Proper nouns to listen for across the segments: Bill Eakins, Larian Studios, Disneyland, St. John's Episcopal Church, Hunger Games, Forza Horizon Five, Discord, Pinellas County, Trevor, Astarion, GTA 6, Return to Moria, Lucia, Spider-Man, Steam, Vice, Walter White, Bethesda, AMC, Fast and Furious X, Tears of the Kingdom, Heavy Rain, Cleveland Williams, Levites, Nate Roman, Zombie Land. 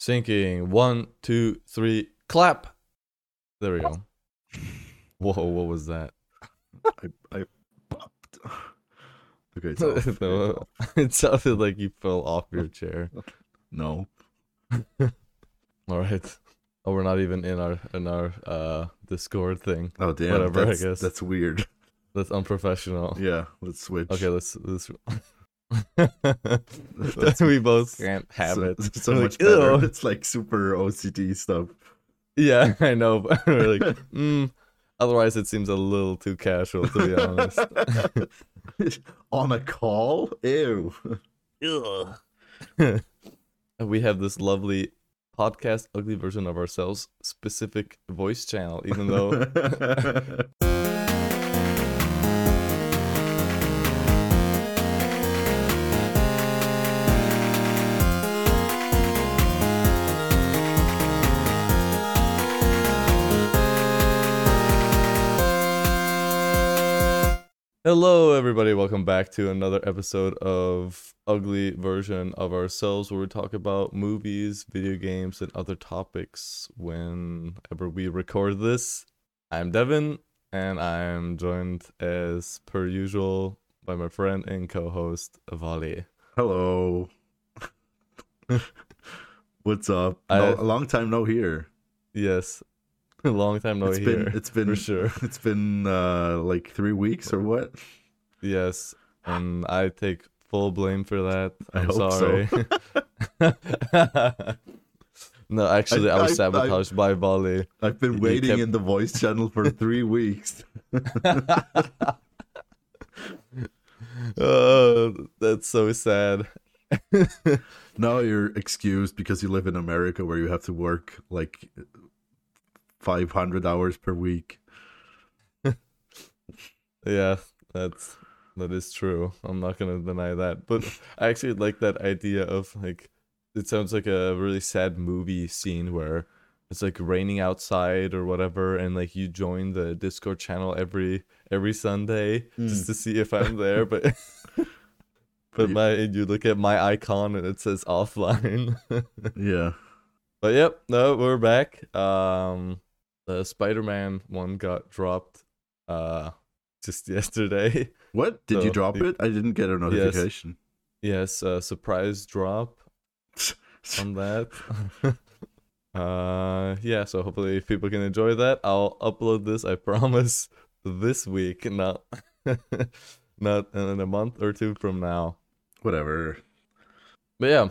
Syncing. 1, 2, 3, clap. There we go. Whoa, what was that? I popped. Okay, it's off. No, it sounded like you fell off your chair. No. All right. Oh, we're not even in our Discord thing. Oh damn! Whatever, I guess that's weird. That's unprofessional. Yeah, let's switch. Okay, let's. We both can't have it. So much better. Ew. It's like super OCD stuff. Yeah, I know. But we're like, otherwise, it seems a little too casual, to be honest. On a call? Ew. Ew. We have this lovely podcast, Ugly Version of Ourselves, specific voice channel, even though... Hello everybody, welcome back to another episode of Ugly Version of Ourselves, where we talk about movies, video games, and other topics whenever we record this. I'm Devin, and I'm joined as per usual by my friend and co-host, Vali. Hello. What's up? A long time no here. Yes. A long time no here. It's been for sure. It's been like 3 weeks or what? Yes, and I take full blame for that. I'm sorry. So. No, actually, I was sabotaged by Vali. I've been waiting in the voice channel for 3 weeks. Oh, that's so sad. Now you're excused because you live in America, where you have to work like 500 hours per week. Yeah, that is true. I'm not gonna deny that, but I actually like that idea of, like, it sounds like a really sad movie scene where it's like raining outside or whatever, and like you join the Discord channel every Sunday just to see if I'm there, but you look at my icon and it says offline. Yeah. But yep, no, we're back. The Spider-Man one got dropped just yesterday. What? Did you drop it? I didn't get a notification. Yes, surprise drop on that. Yeah, so hopefully if people can enjoy that. I'll upload this, I promise, this week, not in a month or two from now. Whatever. But yeah.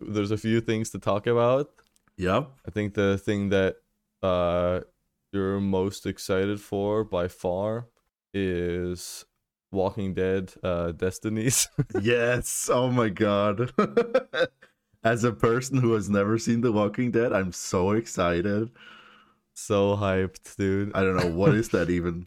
There's a few things to talk about. Yep. I think the thing that you're most excited for by far is Walking Dead Destinies. Yes. Oh my god. As a person who has never seen The Walking Dead, I'm so excited. So hyped, dude. I don't know. What is that even?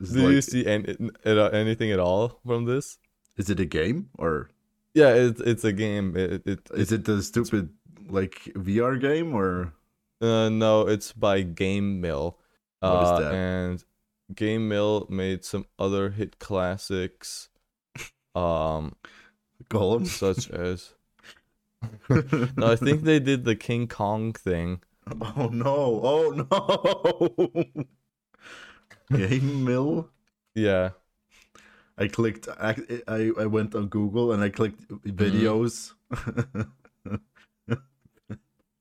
You see anything at all from this? Is it a game or... Yeah, it's a game. Is it the stupid like VR game or? No, it's by Game Mill. What is that? And Game Mill made some other hit classics. Gollum, such as. No, I think they did the King Kong thing. Oh no! Oh no! Game Mill. Yeah. I went on Google and I clicked videos.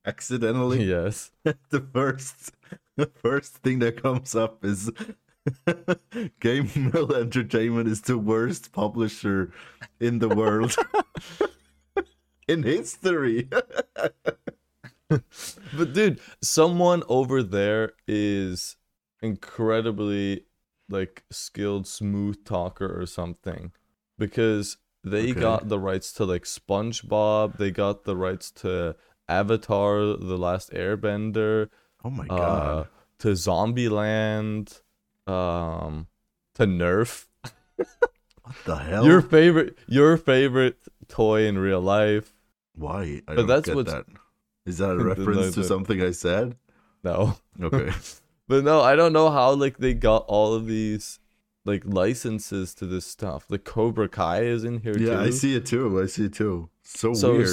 Accidentally. Yes. The first thing that comes up is Game Mill Entertainment is the worst publisher in the world. In history. But dude, someone over there is incredibly like skilled smooth talker or something, because they got the rights to like SpongeBob, they got the rights to Avatar: The Last Airbender, oh my god, to Zombie Land, to Nerf. What the hell? Your favorite toy in real life. Why? I don't get that. Is that a reference to something I said? No. Okay. But no, I don't know how like they got all of these like licenses to this stuff. The Cobra Kai is in here too. Yeah, I see it too. So weird.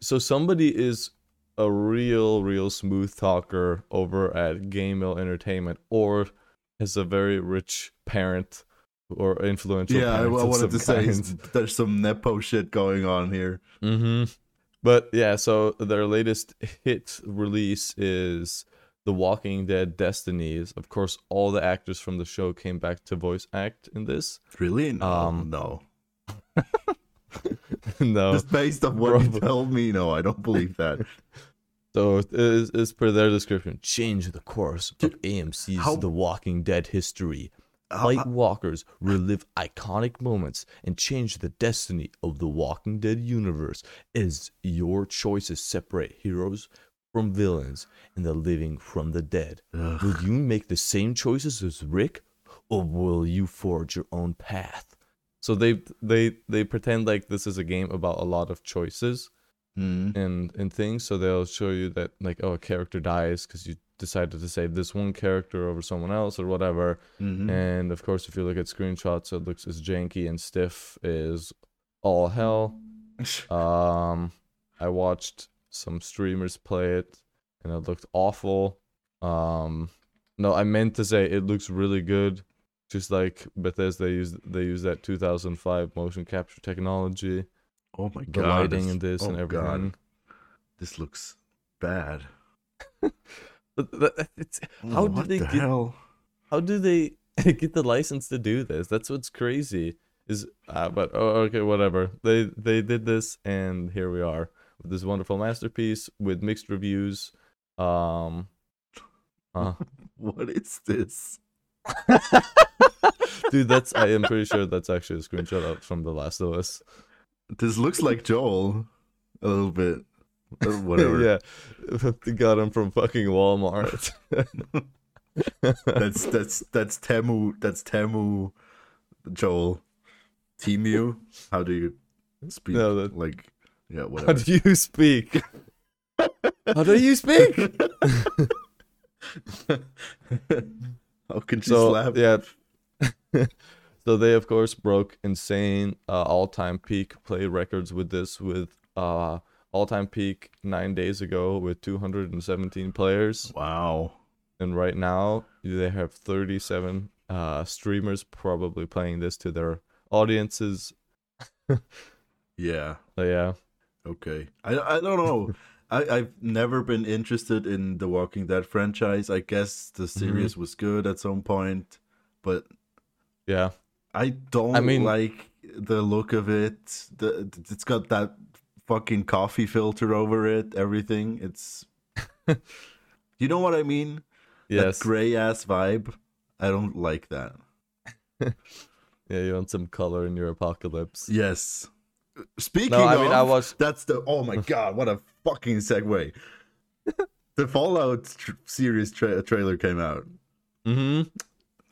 So somebody is a real smooth talker over at Game Mill Entertainment, or has a very rich parent or influential. Yeah, I wanted to say there's some nepo shit going on here. Mm-hmm. But yeah, so their latest hit release is The Walking Dead Destinies. Of course, all the actors from the show came back to voice act in this. Really? No. No. Just based on what you told me, no, I don't believe that. So it's per their description. Change the course of AMC's The Walking Dead history. Light walkers relive iconic moments and change the destiny of the Walking Dead universe as your choices separate heroes from villains and the living from the dead. Ugh. Will you make the same choices as Rick, or will you forge your own path? So they pretend like this is a game about a lot of choices and things. So they'll show you that, like, oh, a character dies because you decided to save this one character over someone else or whatever. Mm-hmm. And of course, if you look at screenshots, it looks as janky and stiff as all hell. I watched some streamers play it and it looked awful. No, I meant to say it looks really good. Just like Bethesda, they use that 2005 motion capture technology. Oh my god! The lighting in this and everything. God. This looks bad. How do they get the license to do this? That's what's crazy. Whatever. They did this, and here we are with this wonderful masterpiece with mixed reviews. What is this? Dude, I am pretty sure that's actually a screenshot out from The Last of Us. This looks like Joel a little bit. Whatever. Yeah, they got him from fucking Walmart. that's Teemu. That's Teemu. Joel. Teemu. How do you speak? No, whatever. How do you speak? How do you speak? How can she slap? Yeah. So they of course broke insane all-time peak play records with this. With all-time peak 9 days ago with 217 players. Wow. And right now they have 37 streamers probably playing this to their audiences. Yeah. So, yeah. Okay. I don't know. I've never been interested in the Walking Dead franchise. I guess the series was good at some point, but yeah, I mean, like the look of it. It's got that fucking coffee filter over it, everything. It's you know what I mean? Yes. That gray ass vibe. I don't like that. Yeah, you want some color in your apocalypse. Yes. Oh my god, what a fucking segue. The Fallout series trailer came out. Mm-hmm.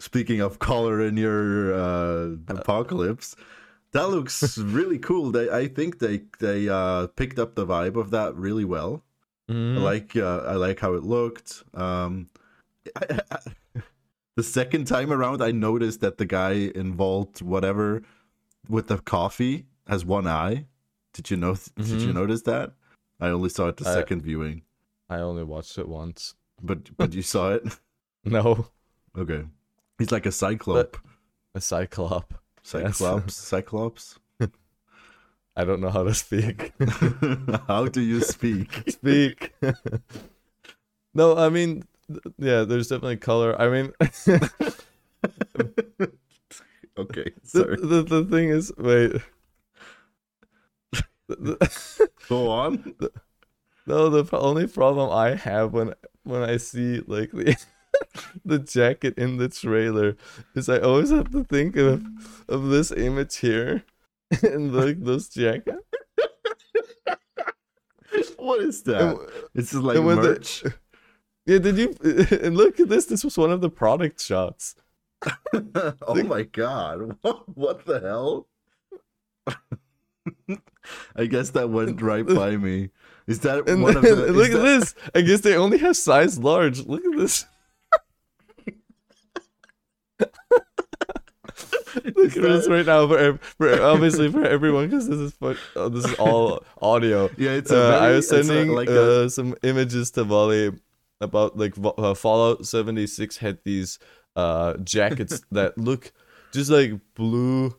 Speaking of color in your apocalypse. That looks really cool. I think they picked up the vibe of that really well. Mm. I like how it looked. The second time around, I noticed that the guy involved whatever with the coffee has one eye. Did you know? Did you notice that? I only saw it the second viewing. I only watched it once. But you saw it? No. Okay. He's like a cyclope. Cyclops. I don't know how to speak. How do you speak? Speak. No, I mean, yeah, there's definitely color. I mean, okay. Sorry. The thing is, wait. Go on. The only problem I have when I see like the. The jacket in the trailer is I always have to think of this image here and like this jacket. What is that? It's just like merch. And look at this. This was one of the product shots. Oh my god! What the hell? I guess that went right by me. Is that one of the? Look at this. I guess they only have size large. Look at this. Look at this right now for obviously for everyone, because this is all audio. Yeah, it's I was sending some images to Vali about like Fallout 76 had these jackets that look just like blue,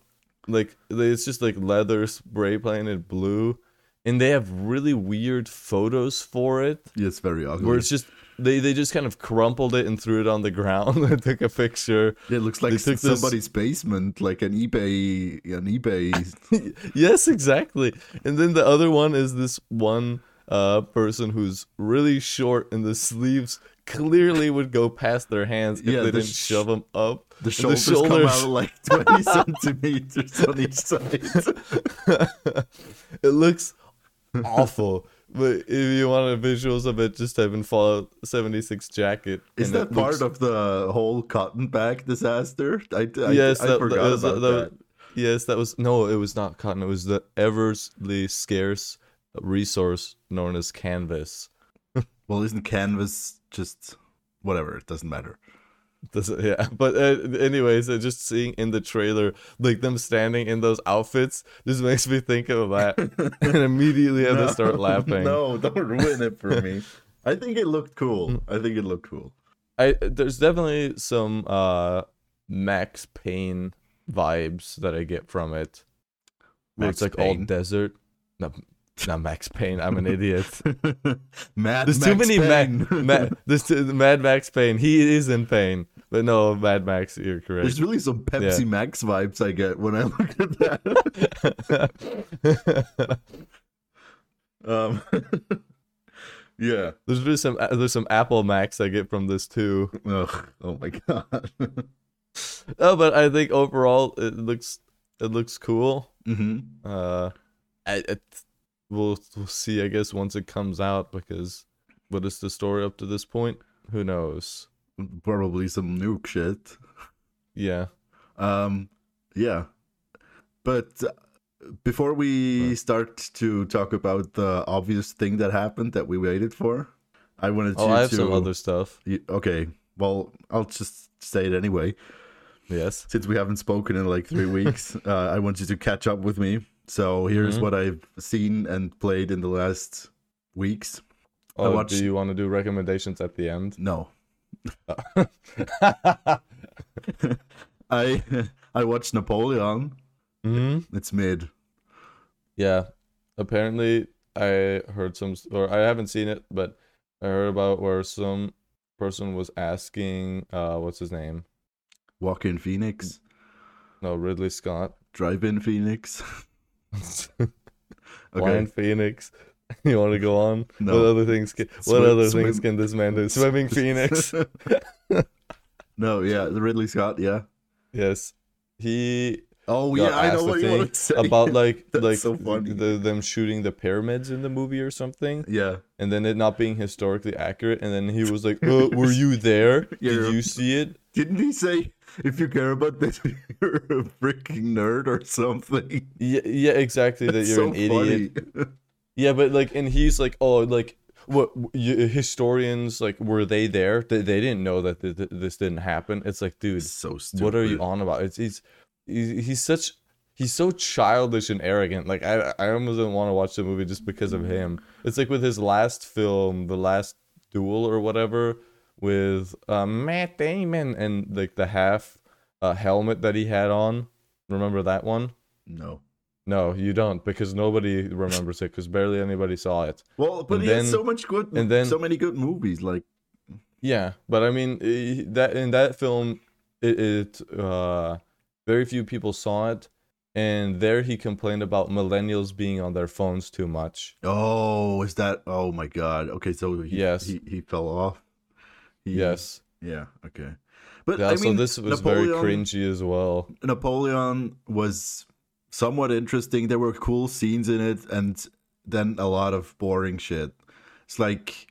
like it's just like leather spray painted blue, and they have really weird photos for it. Yeah, it's very ugly. Where it's just they just kind of crumpled it and threw it on the ground. They took a picture. Yeah, it looks like somebody's basement, like an eBay. Yes, exactly. And then the other one is this one person who's really short, and the sleeves clearly would go past their hands if they didn't shove them up. The shoulders come out like 20 centimeters on each side. It looks awful. But if you want the visuals of it, just type in Fallout 76 jacket. Is that part of the whole cotton bag disaster? I forgot about that. Yes, that was... No, it was not cotton. It was the everly scarce resource known as canvas. Well, isn't canvas just... Whatever, it doesn't matter. Yeah, but anyways, just seeing in the trailer like them standing in those outfits just makes me think of that, and immediately I have to start laughing. No, don't ruin it for me. I think it looked cool. There's definitely some Max Payne vibes that I get from it. It's like all desert. No. Not Max Payne. I'm an idiot. Mad Max Payne. He is in pain. But no, Mad Max, you're correct. There's really some Pepsi Max vibes I get when I look at that. Yeah. There's really some Apple Max I get from this too. Ugh, oh my god. Oh, but I think overall it looks cool. Mm-hmm. We'll see, I guess, once it comes out, because what is the story up to this point? Who knows? Probably some nuke shit. Yeah. Yeah. But before we start to talk about the obvious thing that happened that we waited for, I wanted to... I have some other stuff. Okay. Well, I'll just say it anyway. Yes. Since we haven't spoken in like 3 weeks, I want you to catch up with me. So here's what I've seen and played in the last weeks. Oh, do you want to do recommendations at the end? No. I watched Napoleon. Mm-hmm. It's mid. Yeah. Apparently, I heard I haven't seen it, but I heard about where some person was asking, what's his name? Walking Phoenix? No, Ridley Scott. Drive-in Phoenix? Okay. Lion Phoenix. You want to go on? No. What other things? What other things can this man do? Swimming Phoenix. No, yeah, the Ridley Scott, yeah. Yes, he. Oh yeah, I know what you want to say about like so them shooting the pyramids in the movie or something. Yeah, and then it not being historically accurate, and then he was like, "Were you there? Yeah, did you see it?" Didn't he say? If you care about this, you're a freaking nerd or something. Yeah, exactly. That's you're so an idiot. Funny. Yeah, but like, and he's like, oh, like, what historians like? Were they there? They didn't know that this didn't happen. It's like, dude, it's so stupid. What are you on about? He's so childish and arrogant. Like, I almost didn't want to watch the movie just because of him. It's like with his last film, The Last Duel or whatever. With Matt Damon and like the half helmet that he had on. Remember that one? No, you don't, because nobody remembers it, because barely anybody saw it. Well, but he had so many good movies. Like, yeah, but I mean that in that film, it very few people saw it, and there he complained about millennials being on their phones too much. Oh, is that? Oh my God. Okay, so he fell off. Yes. Yeah. Okay. But yeah, I mean, this was Napoleon, very cringy as well. Napoleon was somewhat interesting. There were cool scenes in it, and then a lot of boring shit. It's like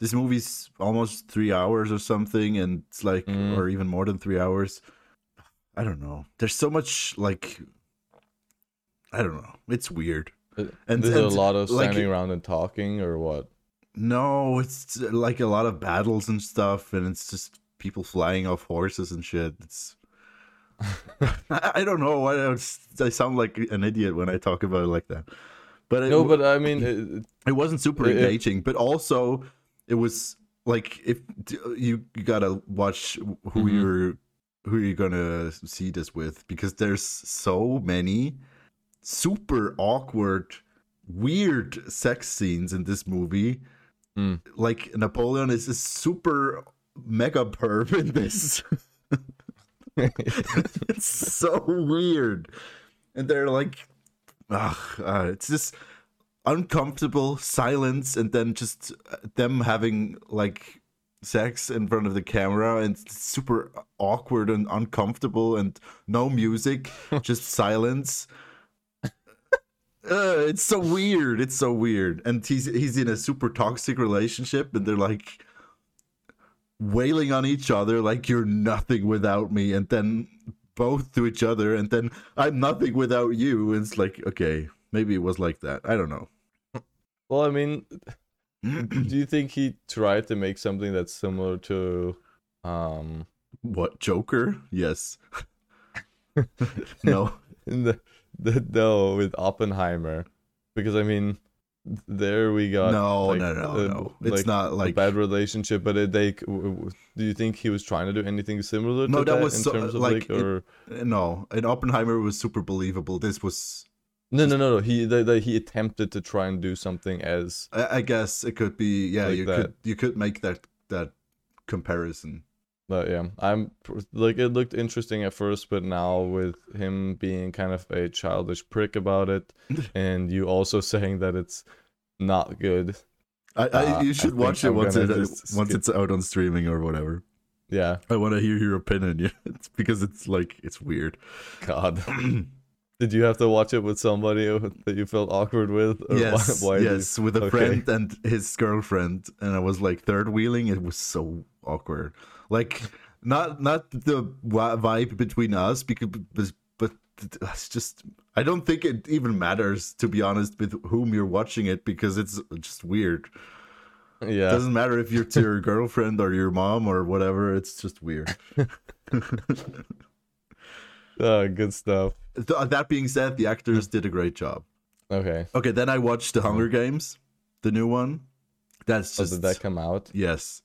this movie's almost 3 hours or something, and it's like, or even more than 3 hours. I don't know. There's so much like, I don't know. It's weird. And there's a lot of standing around and talking, or what? No, it's like a lot of battles and stuff, and it's just people flying off horses and shit. It's I don't know why I sound like an idiot when I talk about it like that. But no, but I mean, it wasn't super engaging. But also, it was like if you gotta watch who you're gonna see this with, because there's so many super awkward, weird sex scenes in this movie. Like Napoleon is a super mega perv in this. It's so weird, and they're like, it's this uncomfortable silence, and then just them having like sex in front of the camera, and it's super awkward and uncomfortable, and no music, just silence. It's so weird. It's so weird, and he's in a super toxic relationship, and they're like wailing on each other like you're nothing without me, and then both to each other, and then I'm nothing without you. And it's like, okay, maybe it was like that. I don't know. Well, I mean, do you think he tried to make something that's similar to what, Joker? Yes. No. No, with Oppenheimer, because I mean, there we got no. It's like not like a bad relationship, but do you think he was trying to do anything similar to that was in terms of in Oppenheimer was super believable. This was no. He attempted to try and do something as I guess it could be like you could make that comparison. But yeah, I'm like, it looked interesting at first, but now with him being kind of a childish prick about it, and you also saying that it's not good. You should watch it once it's out on streaming or whatever. Yeah, I want to hear your opinion. Yeah, it's because it's like, it's weird. God, did you have to watch it with somebody that you felt awkward with? Or yes, why with a friend and his girlfriend, and I was like third wheeling. It was so awkward. Like, not the vibe between us, because, but it's just, I don't think it even matters, to be honest, with whom you're watching it, because it's just weird. Yeah. It doesn't matter if you're to your girlfriend or your mom or whatever. It's just weird. Good stuff. That being said, the actors did a great job. Okay. Okay, then I watched The Hunger Games, the new one. That's just... Oh, did that come out? Yes.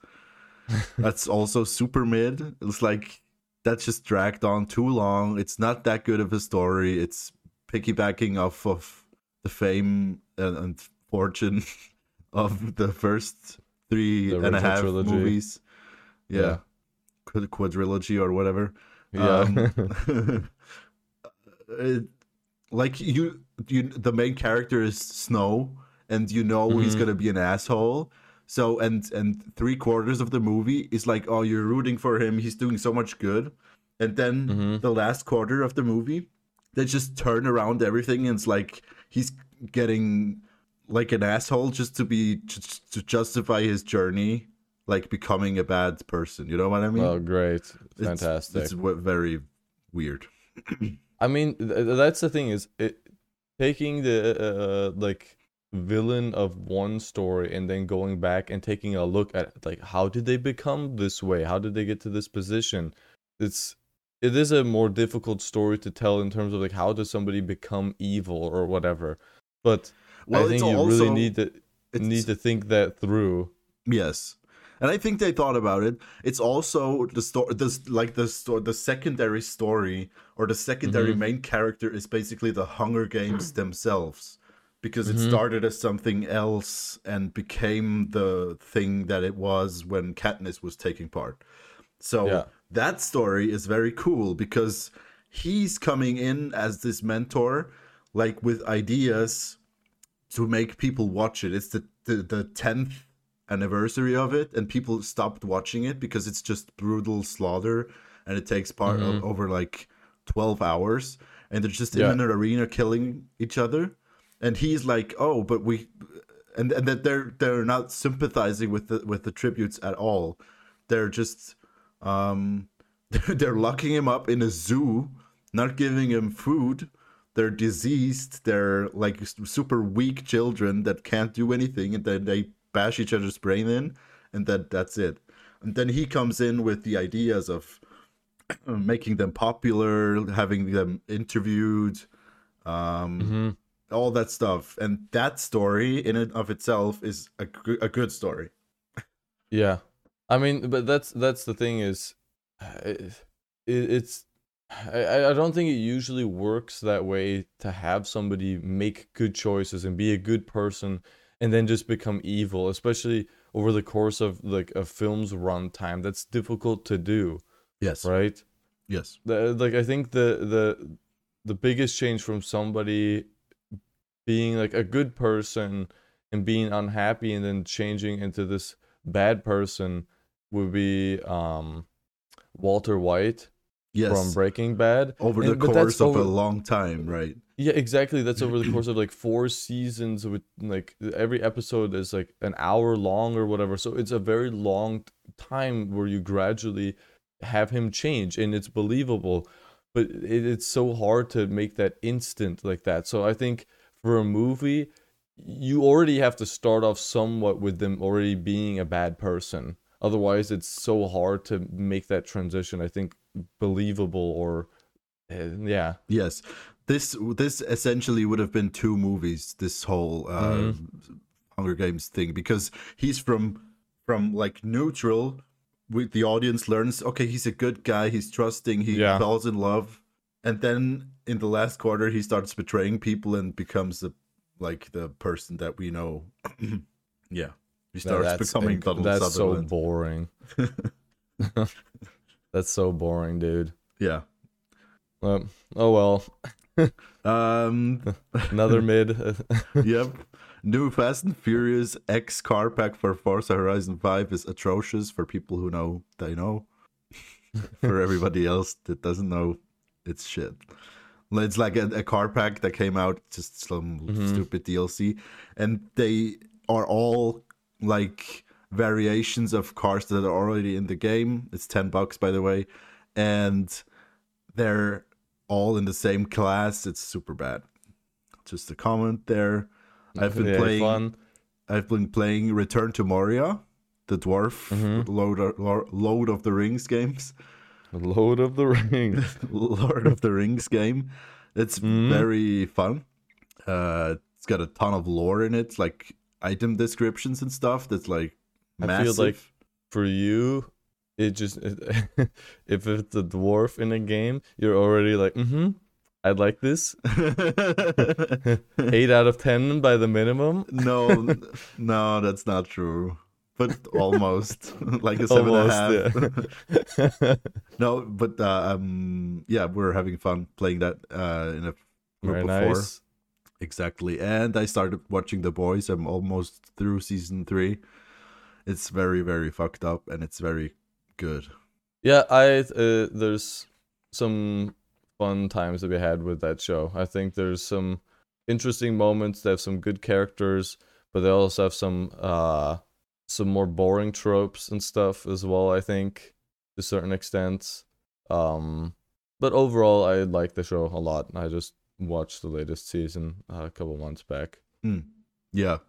That's also super mid. It's like, that's just dragged on too long. It's not that good of a story. It's piggybacking off of the fame and fortune of the first three and a half trilogy. Movies. Yeah. Quadrilogy or whatever. Yeah. The main character is Snow, and he's going to be an asshole. So, and 3/4 of the movie is like, oh, you're rooting for him. He's doing so much good. And then the last quarter of the movie, they just turn around everything. And it's like, he's getting like an asshole just to justify his journey, like becoming a bad person. You know what I mean? Oh, great. Fantastic. It's very weird. I mean, that's the thing is taking the, villain of one story and then going back and taking a look at like, how did they become this way, how did they get to this position. It is a more difficult story to tell in terms of like, how does somebody become evil or whatever, but I think you really need to think that through. Yes, and I think they thought about it. It's also the secondary story, or the secondary main character is basically the Hunger Games themselves, because it started as something else and became the thing that it was when Katniss was taking part. So that story is very cool, because he's coming in as this mentor, like with ideas to make people watch it. It's the 10th anniversary of it, and people stopped watching it because it's just brutal slaughter, and it takes part over like 12 hours, and they're just in an arena killing each other. And he's like, oh, but and that they're not sympathizing with the tributes at all. They're just, they're locking him up in a zoo, not giving him food. They're diseased. They're like super weak children that can't do anything. And then they bash each other's brain in, and that's it. And then he comes in with the ideas of making them popular, having them interviewed, all that stuff. And that story in and of itself is a good story. Yeah. I mean, but that's the thing is, it's I don't think it usually works that way to have somebody make good choices and be a good person and then just become evil, especially over the course of like a film's runtime. That's difficult to do. Yes. Right? Yes. Like I think the biggest change from somebody being like a good person and being unhappy and then changing into this bad person would be Walter White. Yes. From Breaking Bad. Over the course of a long time, right? Yeah, exactly. That's over the course of like 4 seasons with like every episode is like an hour long or whatever. So it's a very long time where you gradually have him change and it's believable. But it's so hard to make that instant like that. So I think for a movie, you already have to start off somewhat with them already being a bad person. Otherwise, it's so hard to make that transition, I think, believable or yeah. Yes. This essentially would have been 2 movies, this whole Hunger Games thing, because he's from like neutral, with the audience learns, okay, he's a good guy, he's trusting, he falls in love, and then in the last quarter he starts betraying people and becomes the person that we know. Yeah. He starts becoming Donald Sutherland. That's so boring. That's so boring, dude. Yeah. Oh well. Another mid. Yep. New Fast and Furious X car pack for Forza Horizon 5 is atrocious for people who know they know. For everybody else that doesn't know, it's shit. It's like a car pack that came out, just some stupid DLC. And they are all like variations of cars that are already in the game. It's $10, by the way, and they're all in the same class. It's super bad. Just a comment there. I've been playing Return to Moria, the dwarf Lord of the Rings game. It's very fun. It's got a ton of lore in it, like item descriptions and stuff. That's like massive. I feel like for you, it just if it's a dwarf in a game, you're already like, I'd like this. 8 out of 10 by the minimum. No, that's not true. But almost like a 7.5. Yeah. No, but yeah, we're having fun playing that in a group of 4. Exactly, and I started watching The Boys. I'm almost through season 3. It's very, very fucked up, and it's very good. Yeah, I there's some fun times that we had with that show. I think there's some interesting moments. They have some good characters, but they also have some more boring tropes and stuff as well, I think, to a certain extent. But overall, I like the show a lot. I just watched the latest season a couple months back. Yeah,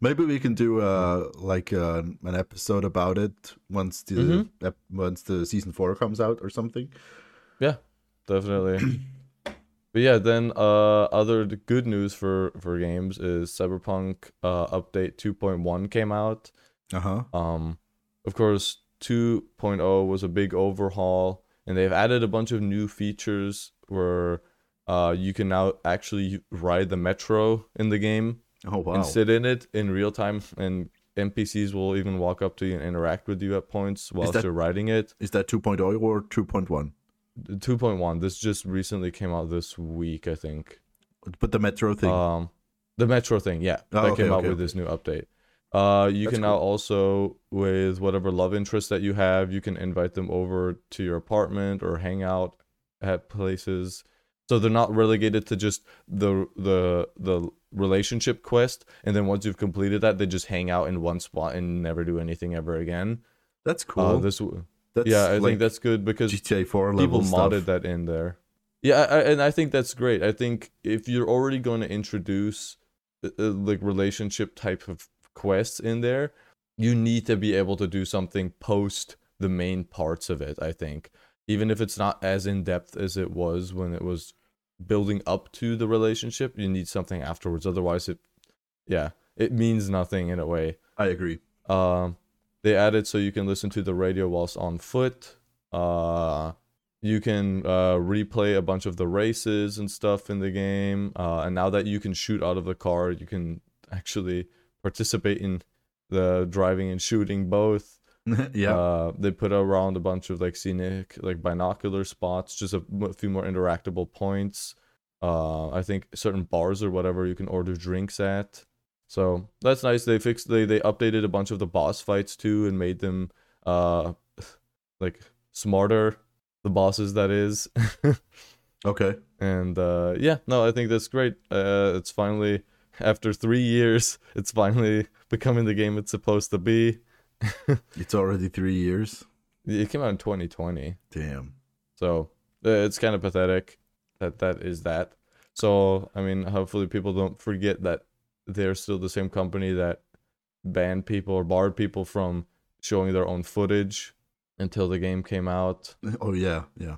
maybe we can do an episode about it once the once the season 4 comes out or something. Yeah, definitely. But yeah, then other good news for games is Cyberpunk update 2.1 came out. Of course, 2.0 was a big overhaul, and they've added a bunch of new features where you can now actually ride the metro in the game. Oh, wow. And sit in it in real time, and NPCs will even walk up to you and interact with you at points whilst you're riding it. Is that 2.0 or 2.1? 2.1. This just recently came out this week, I think. But the metro thing? The metro thing, yeah. That came out with this new update. You can now also, with whatever love interest that you have, you can invite them over to your apartment or hang out at places. So they're not relegated to just the relationship quest, and then once you've completed that, they just hang out in one spot and never do anything ever again. That's cool. I think that's good because GTA 4 level people modded that in there. Yeah, and I think that's great. I think if you're already going to introduce like relationship type of quests in there, you need to be able to do something post the main parts of it, I think. even if it's not as in-depth as it was when it was building up to the relationship, you need something afterwards. Otherwise, it means nothing in a way. I agree. They added so you can listen to the radio whilst on foot. You can replay a bunch of the races and stuff in the game. And now that you can shoot out of the car, you can actually participate in the driving and shooting both. Yeah. They put around a bunch of like scenic, like binocular spots, just a few more interactable points. I think certain bars or whatever you can order drinks at. So that's nice. They fixed, they updated a bunch of the boss fights too and made them like smarter, the bosses that is. Okay. And I think that's great. It's finally, after 3 years, it's finally becoming the game it's supposed to be. It's already 3 years. It came out in 2020. Damn. So it's kind of pathetic that is that. So I mean, hopefully people don't forget that they're still the same company that banned people or barred people from showing their own footage until the game came out. Oh yeah, yeah.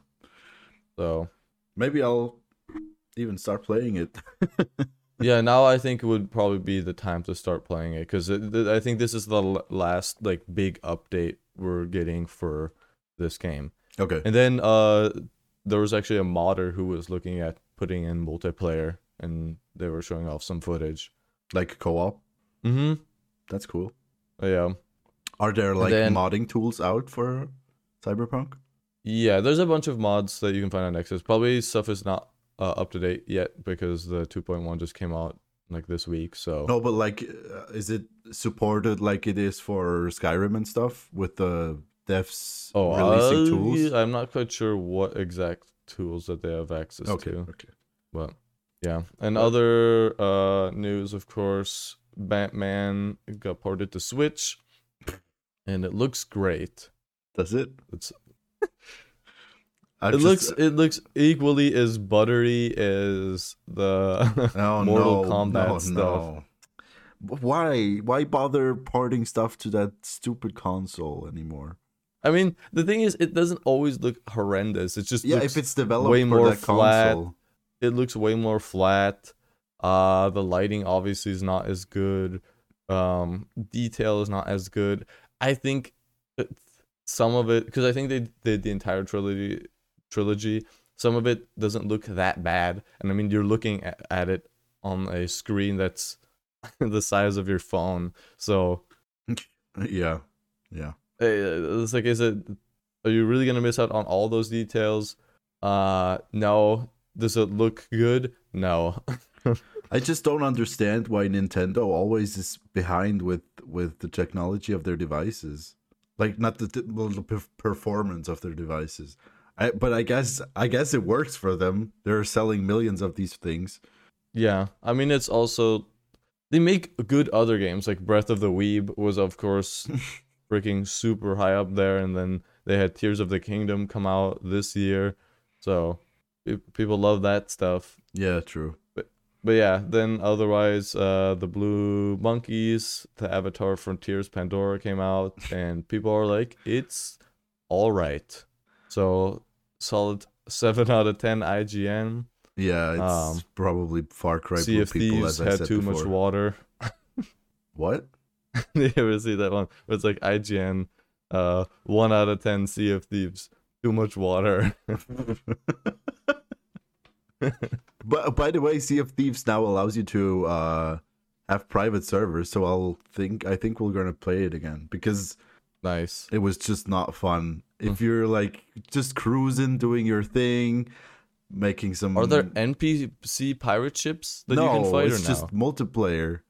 So maybe I'll even start playing it. Yeah, now I think it would probably be the time to start playing it, because I think this is the last like big update we're getting for this game. Okay. And then there was actually a modder who was looking at putting in multiplayer, and they were showing off some footage, like co-op. Mm-hmm. That's cool. Yeah. Are there like modding tools out for Cyberpunk? Yeah, there's a bunch of mods that you can find on Nexus. Probably stuff is not up to date yet because the 2.1 just came out like this week. So no, but like, is it supported like it is for Skyrim and stuff with the devs releasing tools? I'm not quite sure what exact tools that they have access to. Okay. But yeah, and other news, of course, Batman got ported to Switch, and it looks great. Does it? It looks equally as buttery as the Mortal Kombat stuff. No. Why bother porting stuff to that stupid console anymore? I mean, the thing is, it doesn't always look horrendous. It's just if it's developed way more for that flat console. It looks way more flat. The lighting obviously is not as good. Detail is not as good. I think some of it, because I think they did the entire trilogy. Some of it doesn't look that bad, and I mean, you're looking at it on a screen that's the size of your phone. So yeah. It's like, are you really gonna miss out on all those details? No. Does it look good? No. I just don't understand why Nintendo always is behind with the technology of their devices. Like, not the performance of their devices. But I guess it works for them. They're selling millions of these things. Yeah. I mean, it's also... They make good other games. Like, Breath of the Weeb was, of course, freaking super high up there. And then they had Tears of the Kingdom come out this year. So... people love that stuff. Yeah, true. But yeah, then otherwise, the Blue Monkeys, the Avatar Frontiers Pandora came out, and people are like, it's all right. So, solid 7 out of 10 IGN. Yeah, it's probably Far Cry Blue people, as I said before. Sea of Thieves had too much water. What? You ever see that one? It's like IGN, 1 out of 10 Sea of Thieves. Too much water. But by the way, Sea of Thieves now allows you to have private servers, so I think we're gonna play it again, because nice. It was just not fun. If you're like just cruising, doing your thing, making some... Are there NPC pirate ships that you can fight? No, it's just multiplayer.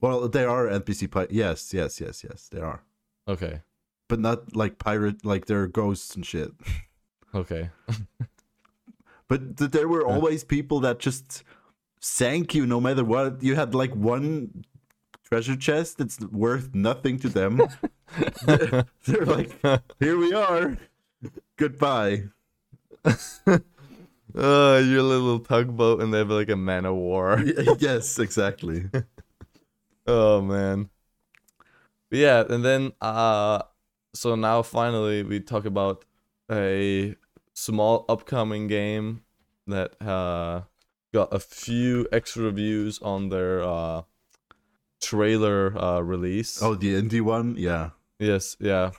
Well, there are NPC yes, there are. Okay. But not like pirate, like there are ghosts and shit. Okay. But there were always people that just sank you no matter what. You had like one treasure chest that's worth nothing to them. They're like, here we are. Goodbye. Your little tugboat, and they have like a man of war. Yes, exactly. Oh, man. But yeah, and then... So now finally we talk about a small upcoming game that got a few extra views on their trailer release. Oh, the indie one? Yeah. Yes, yeah.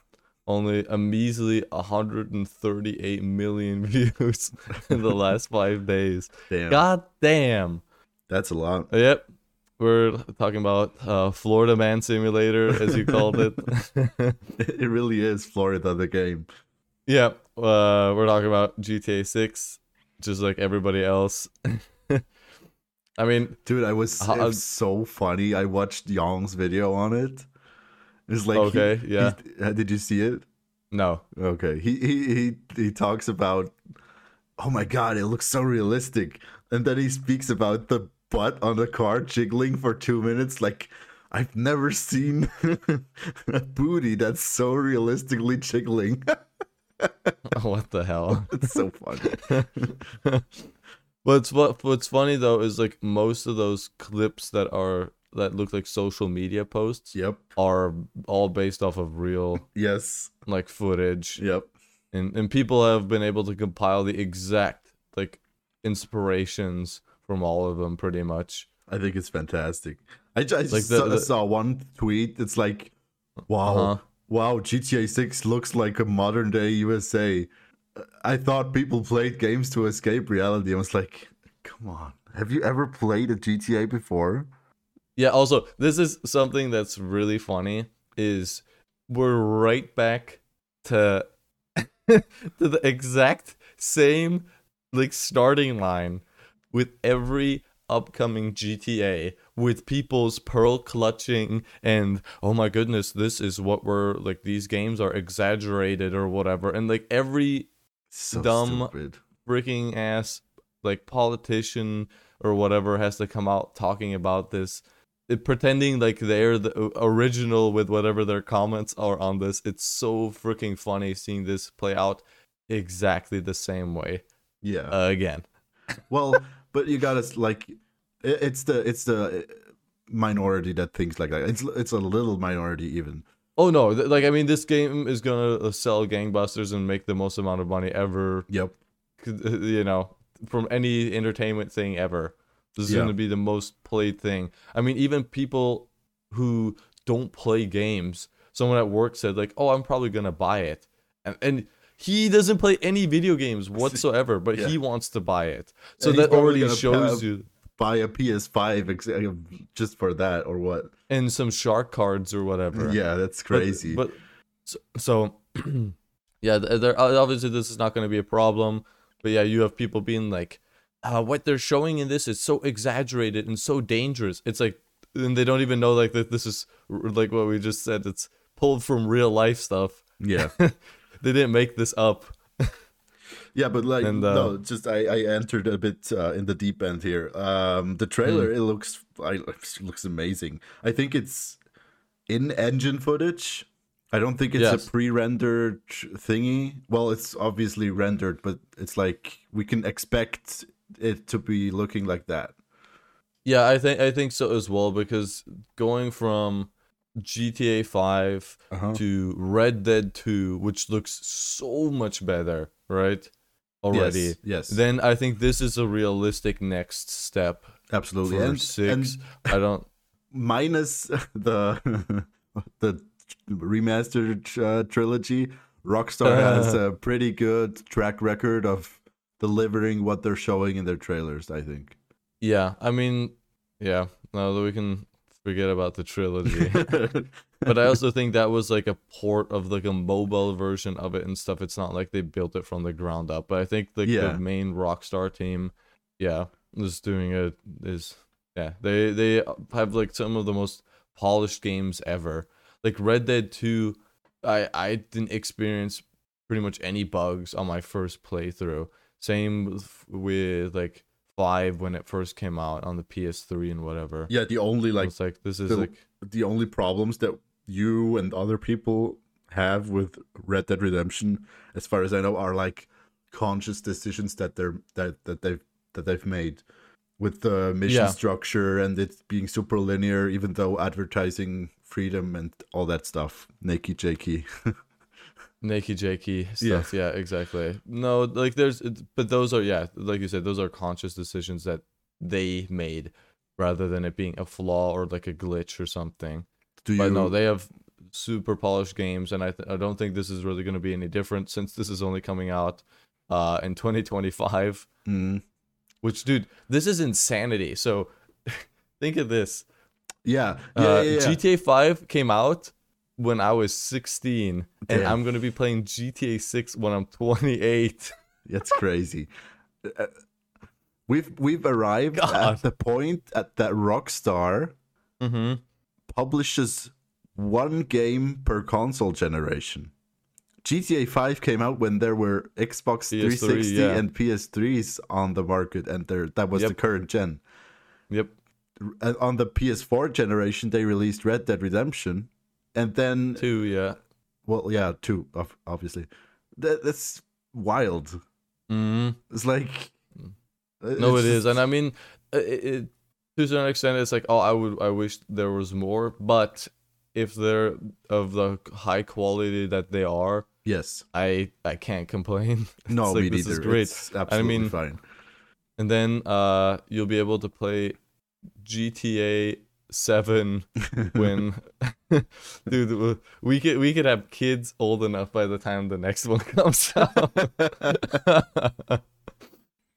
Only a measly 138 million views in the last 5 days. Damn. God damn. That's a lot. Yep. We're talking about Florida Man Simulator, as you called it. It really is Florida, the game. Yep. We're talking about GTA 6, just like everybody else. I mean... Dude, it was so funny. I watched Young's video on it. It's like... Okay, yeah. Did you see it? No. Okay. He talks about... Oh my god, it looks so realistic. And then he speaks about the butt on the car jiggling for 2 minutes. Like, I've never seen a booty that's so realistically jiggling. What the hell? It's so funny. What's funny though is like most of those clips that look like social media posts. Yep. Are all based off of real. Yes. Like footage. Yep. And people have been able to compile the exact like inspirations from all of them pretty much. I think it's fantastic. I saw one tweet. It's like, wow. Uh-huh. Wow, GTA 6 looks like a modern day USA. I thought people played games to escape reality. I was like, come on. Have you ever played a GTA before? Yeah, also, this is something that's really funny is we're right back to to the exact same like starting line with every upcoming GTA, with people's pearl clutching and oh my goodness, this is what we're like, these games are exaggerated or whatever, and like every so dumb stupid freaking ass like politician or whatever has to come out talking about this, pretending like they're the original with whatever their comments are on this. It's so freaking funny seeing this play out exactly the same way. Yeah, again. Well, but you gotta like, it's the minority that thinks like that. It's a little minority even. Oh no! Like I mean, this game is gonna sell gangbusters and make the most amount of money ever. Yep. You know, from any entertainment thing ever, this is gonna be the most played thing. I mean, even people who don't play games. Someone at work said like, "Oh, I'm probably gonna buy it," and he doesn't play any video games whatsoever, but he wants to buy it. So and that already shows you. Buy a PS5 just for that or what? And some shark cards or whatever. Yeah, that's crazy. But so yeah, obviously this is not going to be a problem. But yeah, you have people being like, what they're showing in this is so exaggerated and so dangerous. It's like, and they don't even know like that this is like what we just said. It's pulled from real life stuff. Yeah. They didn't make this up. Yeah, but like, and, no, just I entered a bit in the deep end here. The trailer, it looks amazing. I think it's in-engine footage. I don't think it's a pre-rendered thingy. Well, it's obviously rendered, but it's like we can expect it to be looking like that. Yeah, I think so as well, because going from GTA 5 to Red Dead 2, which looks so much better, right? Already. Yes. Then I think this is a realistic next step. Absolutely. For six. And I don't minus the remastered trilogy, Rockstar has a pretty good track record of delivering what they're showing in their trailers, I think. Yeah, I mean, yeah, now that we can forget about the trilogy. But I also think that was like a port of like a mobile version of it and stuff. It's not like they built it from the ground up. But I think the main Rockstar team, they have like some of the most polished games ever. Like Red Dead 2, I didn't experience pretty much any bugs on my first playthrough. Same with like 5 when it first came out on the PS3 and whatever. Yeah, the only the only problems that you and other people have with Red Dead Redemption, as far as I know, are like conscious decisions that they've made with the mission structure and it being super linear, even though advertising freedom and all that stuff. Nakey Jakey. Nakey Jakey stuff. Yeah, exactly. No, like there's, but those are, yeah, like you said, those are conscious decisions that they made rather than it being a flaw or like a glitch or something. But no, they have super polished games, and I don't think this is really going to be any different since this is only coming out in 2025. Mm. Which, dude, this is insanity. So think of this. Yeah. GTA 5 came out when I was 16, and I'm going to be playing GTA 6 when I'm 28. That's crazy. We've arrived at the point at that Rockstar publishes one game per console generation. GTA 5 came out when there were Xbox 360 and PS3s on the market, and that was the current gen. Yep. On the PS4 generation, they released Red Dead Redemption, and then two, obviously. That's wild. Mm. It's like it is, and I mean, it, to a certain extent, it's like, oh, I wish there was more, but if they're of the high quality that they are, yes, I can't complain. No, like, me this either. Is great. It's absolutely fine. And then you'll be able to play GTA 7 when dude, we could have kids old enough by the time the next one comes out.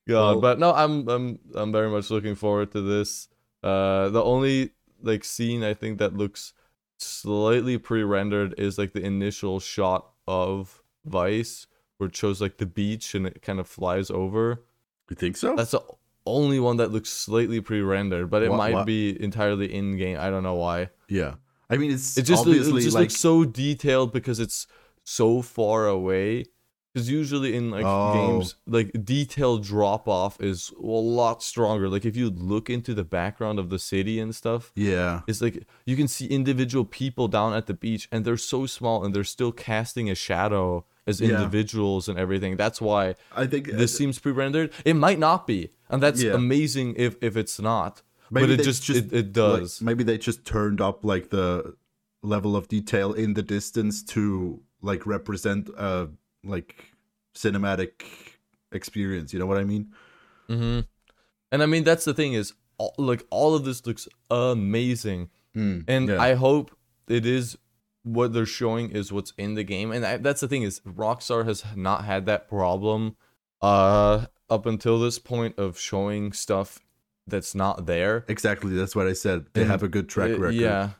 God, but no, I'm very much looking forward to this. The only like scene I think that looks slightly pre-rendered is like the initial shot of Vice, where it shows like the beach and it kind of flies over. You think so? That's the only one that looks slightly pre-rendered, but it might be entirely in-game. I don't know why. Yeah, I mean, it just like... looks so detailed because it's so far away. Because usually in like games, like detail drop off is a lot stronger. Like if you look into the background of the city and stuff, it's like you can see individual people down at the beach, and they're so small, and they're still casting a shadow as individuals and everything. That's why I think this seems pre-rendered. It might not be, and that's amazing if it's not. Maybe but it does. Like, maybe they just turned up like the level of detail in the distance to like represent like cinematic experience, you know what I mean? Mm-hmm. And I mean, that's the thing is, like, all of this looks amazing, and I hope it is what they're showing is what's in the game. And that's the thing is, Rockstar has not had that problem up until this point of showing stuff that's not there. Exactly, that's what I said. They have a good track record.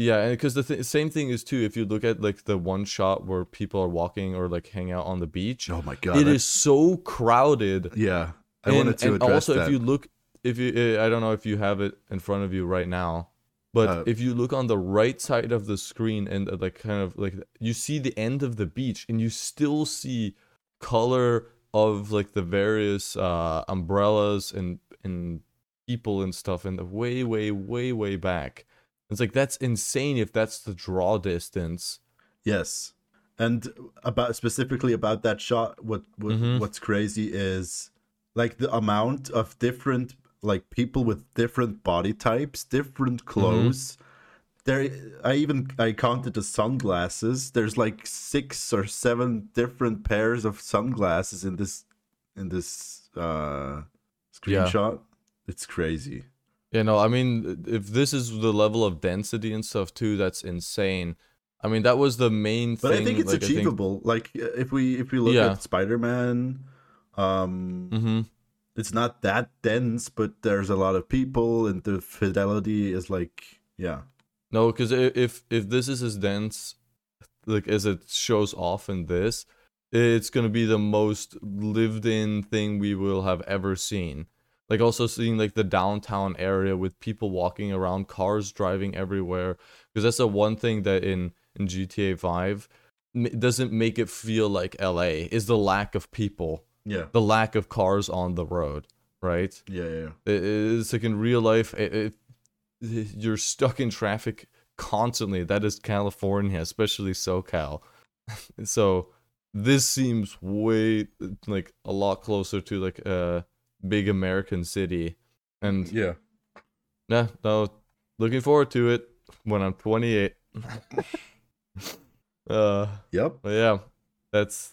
Yeah, and because the same thing is too. If you look at like the one shot where people are walking or like hang out on the beach, oh my god, it is so crowded. Yeah, I wanted to address that. And also, if you look, I don't know if you have it in front of you right now, but if you look on the right side of the screen and like kind of like you see the end of the beach, and you still see color of like the various umbrellas and people and stuff in the way back. It's like, that's insane if that's the draw distance. Yes. And about that shot, what's crazy is like the amount of different like people with different body types, different clothes. Mm-hmm. I counted the sunglasses. There's like 6 or 7 different pairs of sunglasses in this screenshot. Yeah. It's crazy. You know, I mean, if this is the level of density and stuff too, that's insane. I mean, that was the main thing. But I think it's like, achievable. Like if we look at Spider-Man, it's not that dense, but there's a lot of people, and the fidelity is like, No, because if this is as dense, like as it shows off in this, it's gonna be the most lived-in thing we will have ever seen. Like also seeing like the downtown area with people walking around, cars driving everywhere, because that's the one thing that in GTA 5 doesn't make it feel like LA is the lack of people, the lack of cars on the road, right? It's like in real life, you're stuck in traffic constantly. That is California, especially SoCal. So this seems way like a lot closer to like big American city, and no, looking forward to it when I'm 28. Yep. But yeah, that's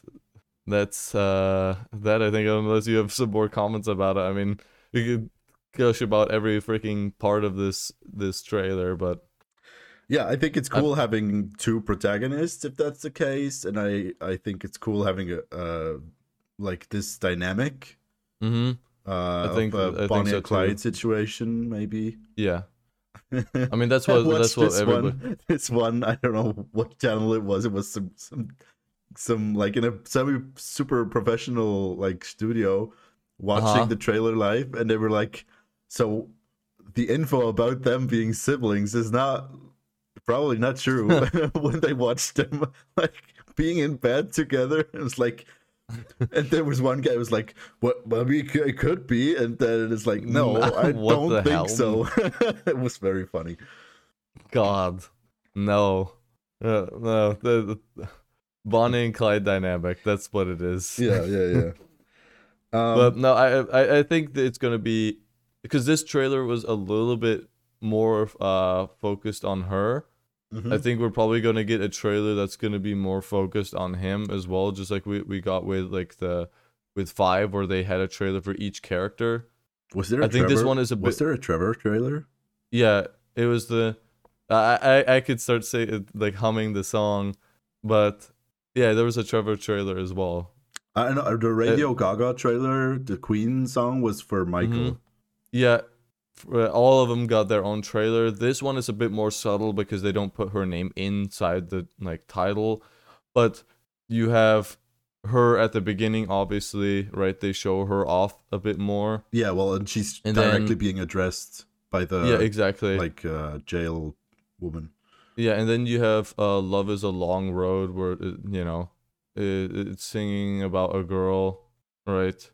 that. I think, unless you have some more comments about it. I mean, you could gush about every freaking part of this trailer, but yeah, I think it's cool having two protagonists, if that's the case, and I think it's cool having a this dynamic. Mm-hmm. I think Bonnie so and Clyde situation, maybe. Yeah. I mean, that's what everybody. This one, I don't know what channel it was. It was some like in a semi super professional like studio watching the trailer live, and they were like, so the info about them being siblings is probably not true when they watched them like being in bed together. It was like. And there was one guy who was like, "What? Well, it could be." And then it's like, "No, I don't think so." It was very funny. God, no, no, the Bonnie and Clyde dynamic—that's what it is. Yeah. But no, I think that it's gonna be, because this trailer was a little bit more focused on her. Mm-hmm. I think we're probably going to get a trailer that's going to be more focused on him as well, just like we got with 5, where they had a trailer for each character. Was there? I think this one is a bit. Was there a Trevor trailer? Yeah, it was the. I could start saying like humming the song, but yeah, there was a Trevor trailer as well. I know the Radio Gaga trailer, the Queen song, was for Michael. Mm-hmm. Yeah. All of them got their own trailer. This one is a bit more subtle because they don't put her name inside the like title, but you have her at the beginning, obviously, right? They show her off a bit more. Yeah, well, and she's directly being addressed by the jail woman. Yeah, and then you have "Love Is a Long Road," where it's singing about a girl, right?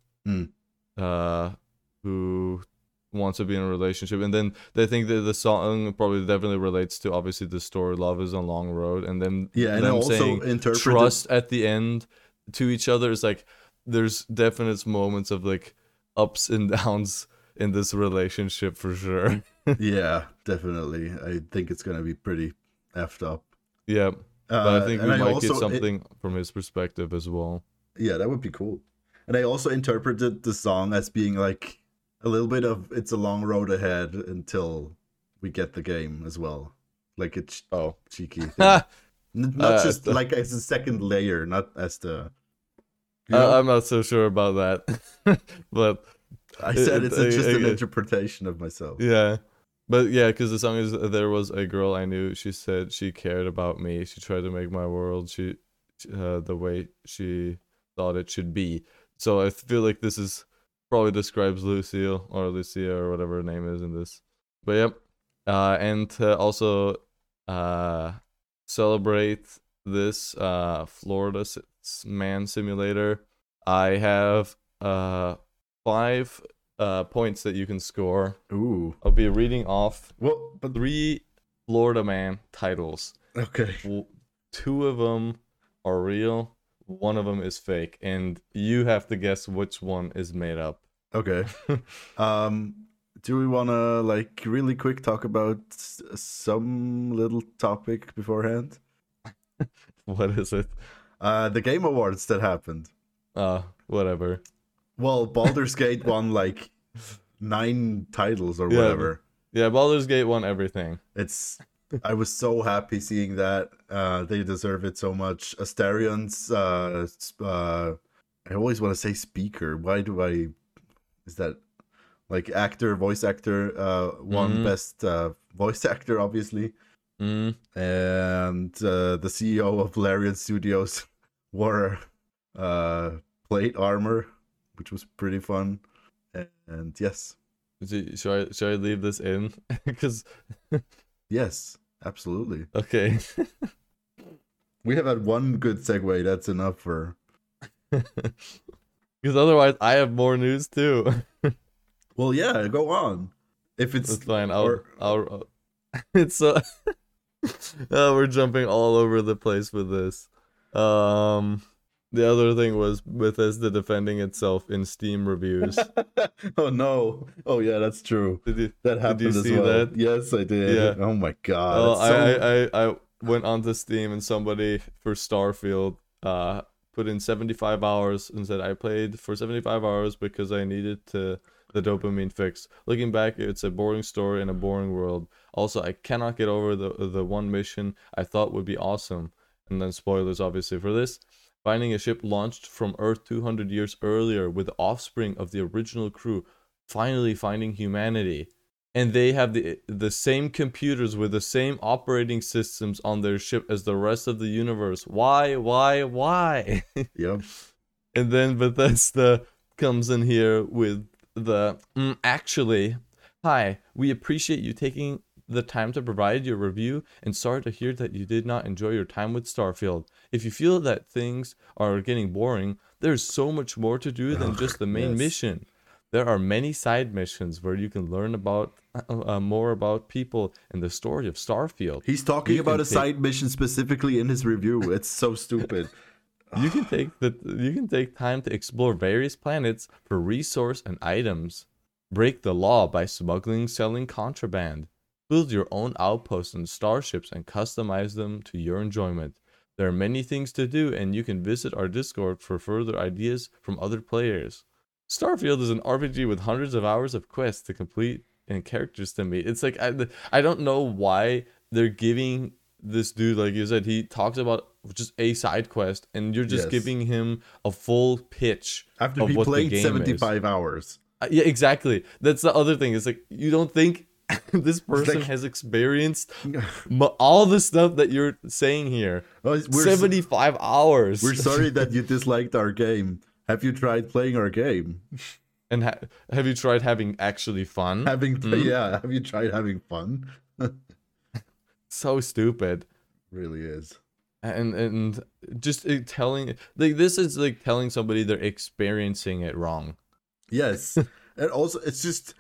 Who wants to be in a relationship, and then they think that the song probably definitely relates to, obviously, the story "Love Is a Long Road," and then saying interpreted trust at the end to each other is like, there's definite moments of like ups and downs in this relationship for sure. Yeah, definitely. I think it's gonna be pretty effed up. Yeah, but I think we might get something from his perspective as well. Yeah, that would be cool. And I also interpreted the song as being like a little bit of "It's a long road ahead until we get the game" as well. Like it's cheeky thing. Not just like as a second layer, not as the... I'm not so sure about that. But I said it's just an interpretation of myself. Yeah. But yeah, because the song is, "There was a girl I knew. She said she cared about me. She tried to make my world the way she thought it should be." So I feel like this is... probably describes Lucille or Lucia or whatever her name is in this. But yep. And also celebrate this Florida man simulator. I have 5 points that you can score. Ooh. I'll be reading off 3 Florida man titles. Okay. 2 of them are real. 1 of them is fake, and you have to guess which one is made up. Okay. Do we want to like really quick talk about some little topic beforehand? What is it? The Game Awards that happened. Whatever. Well, Baldur's Gate won like 9 titles or whatever. Yeah, Baldur's Gate won everything. I was so happy seeing that. They deserve it so much. Astarion's, I always want to say speaker. Why do I... Is that like actor, voice actor? Won best voice actor, obviously. Mm. And the CEO of Larian Studios wore plate armor, which was pretty fun. And yes. Should I leave this in? Because... Yes. Absolutely. Okay. We have had one good segue. That's enough for... Because otherwise, I have more news too. Well, yeah, go on. If it's fine, we're jumping all over the place with this. The other thing was Bethesda defending itself in Steam reviews. Oh no! Oh yeah, that's true. That happened. Did you see that? Yes, I did. Yeah. Oh my god! Oh, so... went onto Steam and somebody for Starfield put in 75 hours and said, I played for 75 hours because I needed the dopamine fix. Looking back, it's a boring story in a boring world. Also, I cannot get over the one mission I thought would be awesome. And then spoilers, obviously, for this. Finding a ship launched from Earth 200 years earlier with the offspring of the original crew finally finding humanity. And they have the same computers with the same operating systems on their ship as the rest of the universe. Why? Yep. And then Bethesda comes in here with the, actually, hi, we appreciate you taking the time to provide your review and sorry to hear that you did not enjoy your time with Starfield. If you feel that things are getting boring, there's so much more to do than just the main mission. There are many side missions where you can learn about more about people and the story of Starfield. He's talking about a side mission specifically in his review. It's so stupid. You can take time to explore various planets for resource and items. Break the law by smuggling, selling contraband. Build your own outposts and starships and customize them to your enjoyment. There are many things to do, and you can visit our Discord for further ideas from other players. Starfield is an RPG with hundreds of hours of quests to complete and characters to meet. It's like, I don't know why they're giving this dude, like you said, he talks about just a side quest, and you're just giving him a full pitch after he played 75 hours. Yeah, exactly. That's the other thing. It's like, you don't think this person has experienced all the stuff that you're saying here. Well, 75 hours. We're sorry that you disliked our game. Have you tried playing our game? And have you tried having actually fun? Have you tried having fun? So stupid. Really is. And just telling, like, this is like telling somebody they're experiencing it wrong. Yes. And also, it's just,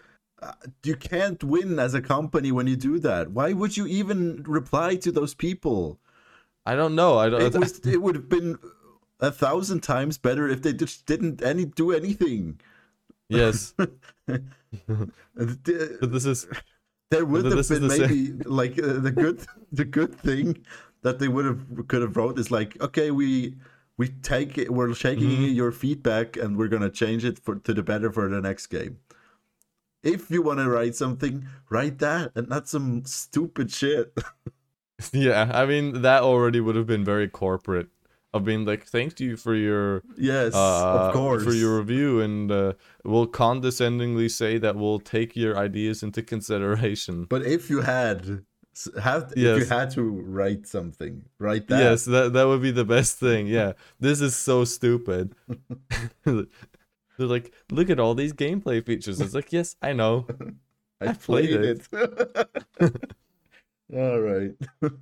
you can't win as a company when you do that. Why would you even reply to those people? I don't know. It would have been 1,000 times better if they just didn't do anything. Yes. The good thing that they could have wrote is like, okay, we take it, we're taking your feedback and we're gonna change it to the better for the next game. If you want to write something, write that and not some stupid shit. Yeah, I mean, that already would have been very corporate. Of being like, thank you for your of course, for your review, and we'll condescendingly say that we'll take your ideas into consideration. But if you had to write something, write that. Yes, that would be the best thing. Yeah, this is so stupid. They're like, look at all these gameplay features. It's like, yes, I know, I played it. All right, but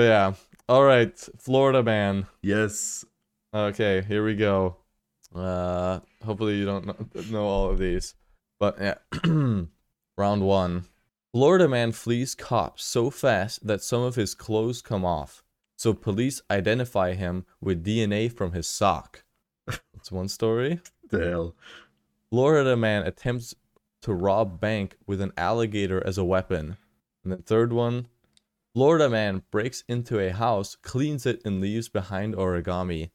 yeah. All right, Florida man. Yes. Okay, here we go. Hopefully you don't know all of these. But yeah, round one. Florida man flees cops so fast that some of his clothes come off. So police identify him with DNA from his sock. That's one story. The hell. Florida man attempts to rob bank with an alligator as a weapon. And the third one. Florida man breaks into a house, cleans it, and leaves behind origami.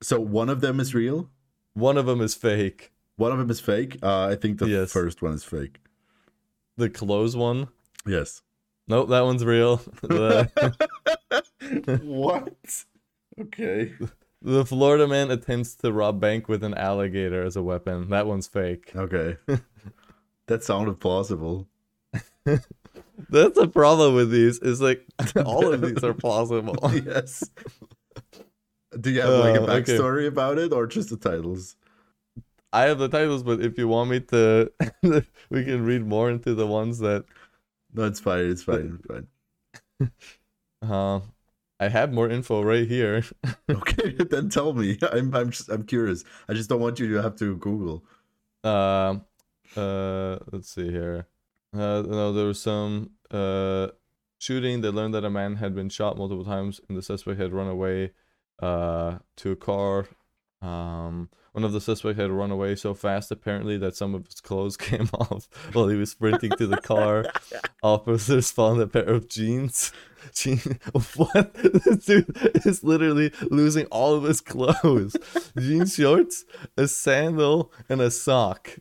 So one of them is real? One of them is fake. I think the first one is fake. The clothes one? Yes. Nope, that one's real. What? Okay. The Florida man attempts to rob bank with an alligator as a weapon. That one's fake. Okay. That sounded plausible. That's the problem with these. Is like all of these are plausible. Yes. Do you have like a backstory about it or just the titles? I have the titles, but if you want me to, we can read more into the ones that. No, it's fine. It's fine. I have more info right here. Okay, then tell me. I'm curious. I just don't want you to have to Google. Let's see here. No, there was some shooting. They learned that a man had been shot multiple times and the suspect had run away to a car. One of the suspects had run away so fast, apparently, that some of his clothes came off while he was sprinting to the car. Officers found a pair of jeans. What? This dude is literally losing all of his clothes. Jean shorts, a sandal, and a sock.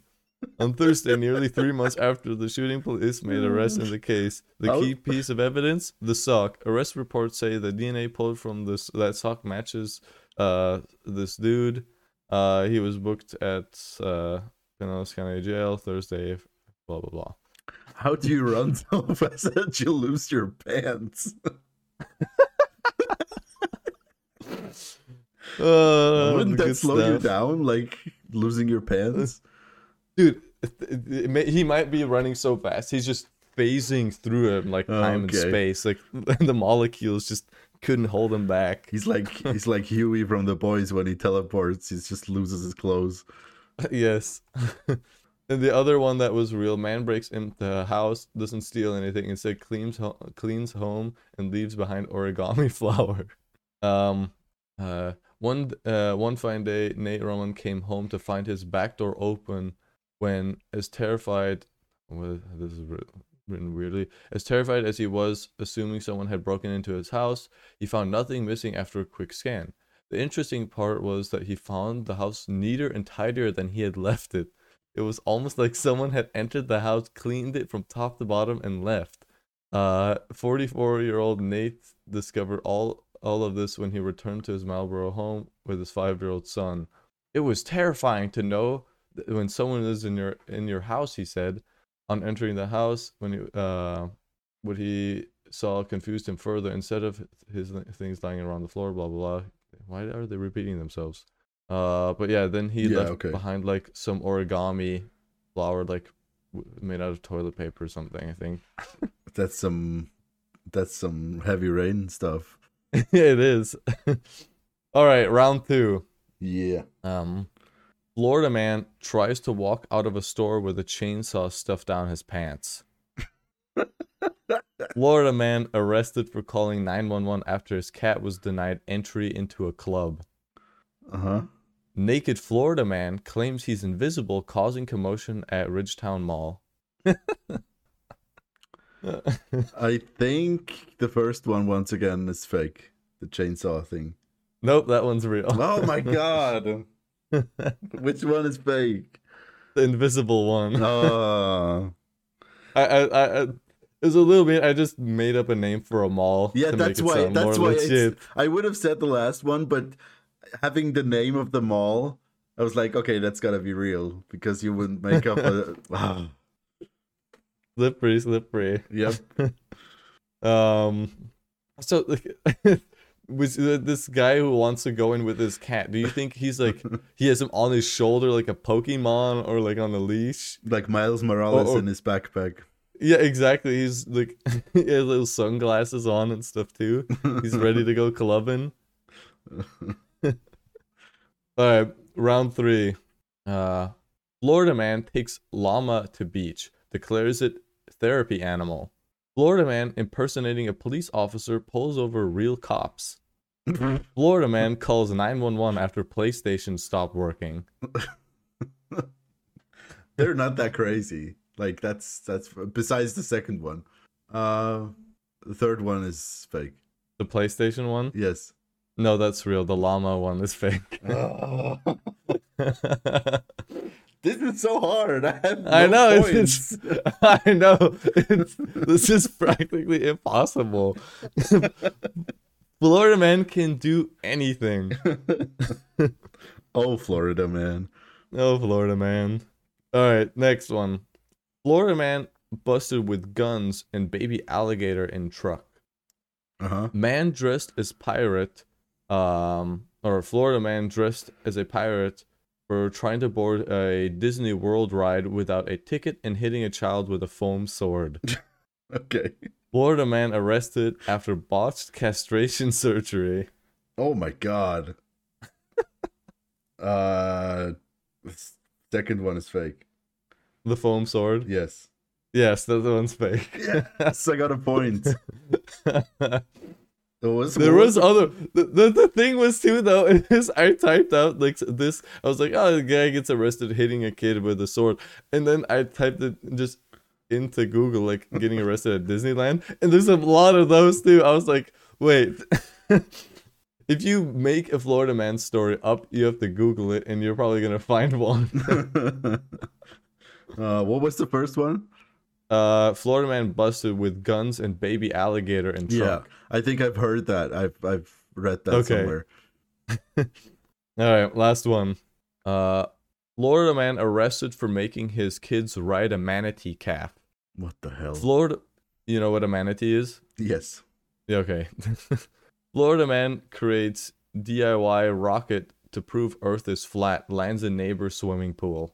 On Thursday, nearly 3 months after the shooting, police made arrests in the case. The key piece of evidence, the sock. Arrest reports say the DNA pulled from that sock matches this dude. He was booked at Pinellas County Jail Thursday, blah, blah, blah. How do you run so fast that you lose your pants? Wouldn't that slow you down, like losing your pants? Dude, he might be running so fast. He's just phasing through him like time and space. Like the molecules just couldn't hold him back. He's like Huey from The Boys when he teleports. He just loses his clothes. Yes. And the other one that was real, man breaks into the house, doesn't steal anything, instead cleans home and leaves behind origami flour. One fine day, Nate Roman came home to find his back door open when, as terrified as he was, assuming someone had broken into his house, he found nothing missing after a quick scan. The interesting part was that he found the house neater and tidier than he had left it. It was almost like someone had entered the house, cleaned it from top to bottom, and left. 44-year-old Nate discovered all of this when he returned to his Marlboro home with his 5-year-old son. It was terrifying to know that when someone is in your house, he said. On entering the house, what he saw confused him further. Instead of his things lying around the floor, blah, blah, blah. Why are they repeating themselves? Then he left behind like some origami flower, like made out of toilet paper or something, I think. That's some heavy rain stuff. Yeah, it is. All right, round two. Yeah. Florida man tries to walk out of a store with a chainsaw stuffed down his pants. Florida man arrested for calling 911 after his cat was denied entry into a club. Uh-huh. Naked Florida man claims he's invisible, causing commotion at Ridgetown Mall. I think the first one, once again, is fake. The chainsaw thing. Nope, that one's real. Oh my god. Which one is fake? The invisible one. Oh. I It's a little bit. I just made up a name for a mall. Yeah, that's why I would have said the last one, but having the name of the mall, I was like, okay, that's gotta be real, because you wouldn't make up a... Wow. Slippery. Yep. So, was this guy who wants to go in with his cat, do you think he's like, he has him on his shoulder like a Pokemon, or like on a leash? Like Miles Morales in his backpack. Yeah, exactly. He's like, he has little sunglasses on and stuff too. He's ready to go clubbing. All right, round three. Florida man takes llama to beach, declares it therapy animal. Florida man impersonating a police officer pulls over real cops. Florida man calls 911 after PlayStation stopped working. They're not that crazy. Like that's besides the second one. The third one is fake. The PlayStation one? Yes. No, that's real. The llama one is fake. Oh. This is so hard. I know. I know. This is practically impossible. Florida man can do anything. Oh, Florida man. All right, next one. Florida man busted with guns and baby alligator in truck. Uh-huh. Man dressed as pirate... or a Florida man dressed as a pirate for trying to board a Disney World ride without a ticket and hitting a child with a foam sword. Okay. Florida man arrested after botched castration surgery. Oh my god. Second one is fake. The foam sword? Yes. Yes, that one's fake. Yes, I got a point. The thing was too though is I typed out like this. I was like, oh, the guy gets arrested hitting a kid with a sword, and then I typed it just into Google like getting arrested at Disneyland, and there's a lot of those too. I was like, wait, if you make a Florida man story up, you have to Google it, and you're probably gonna find one. What was the first one? Florida man busted with guns and baby alligator and truck. Yeah, I think I've heard that. I've read that somewhere. All right, last one. Florida man arrested for making his kids ride a manatee calf. What the hell? Florida, you know what a manatee is? Yes. Yeah, okay. Florida man creates DIY rocket to prove Earth is flat, lands in neighbor's swimming pool.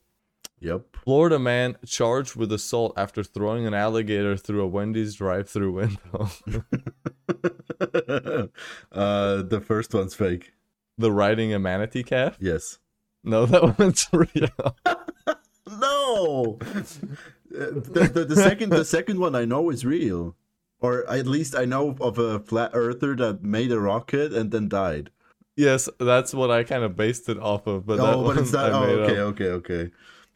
Yep. Florida man charged with assault after throwing an alligator through a Wendy's drive-thru window. The first one's fake. The riding a manatee calf? Yes. No, that one's real. No. The second one I know is real, or at least I know of a flat earther that made a rocket and then died. Yes, that's what I kind of based it off of. But it's not. Okay.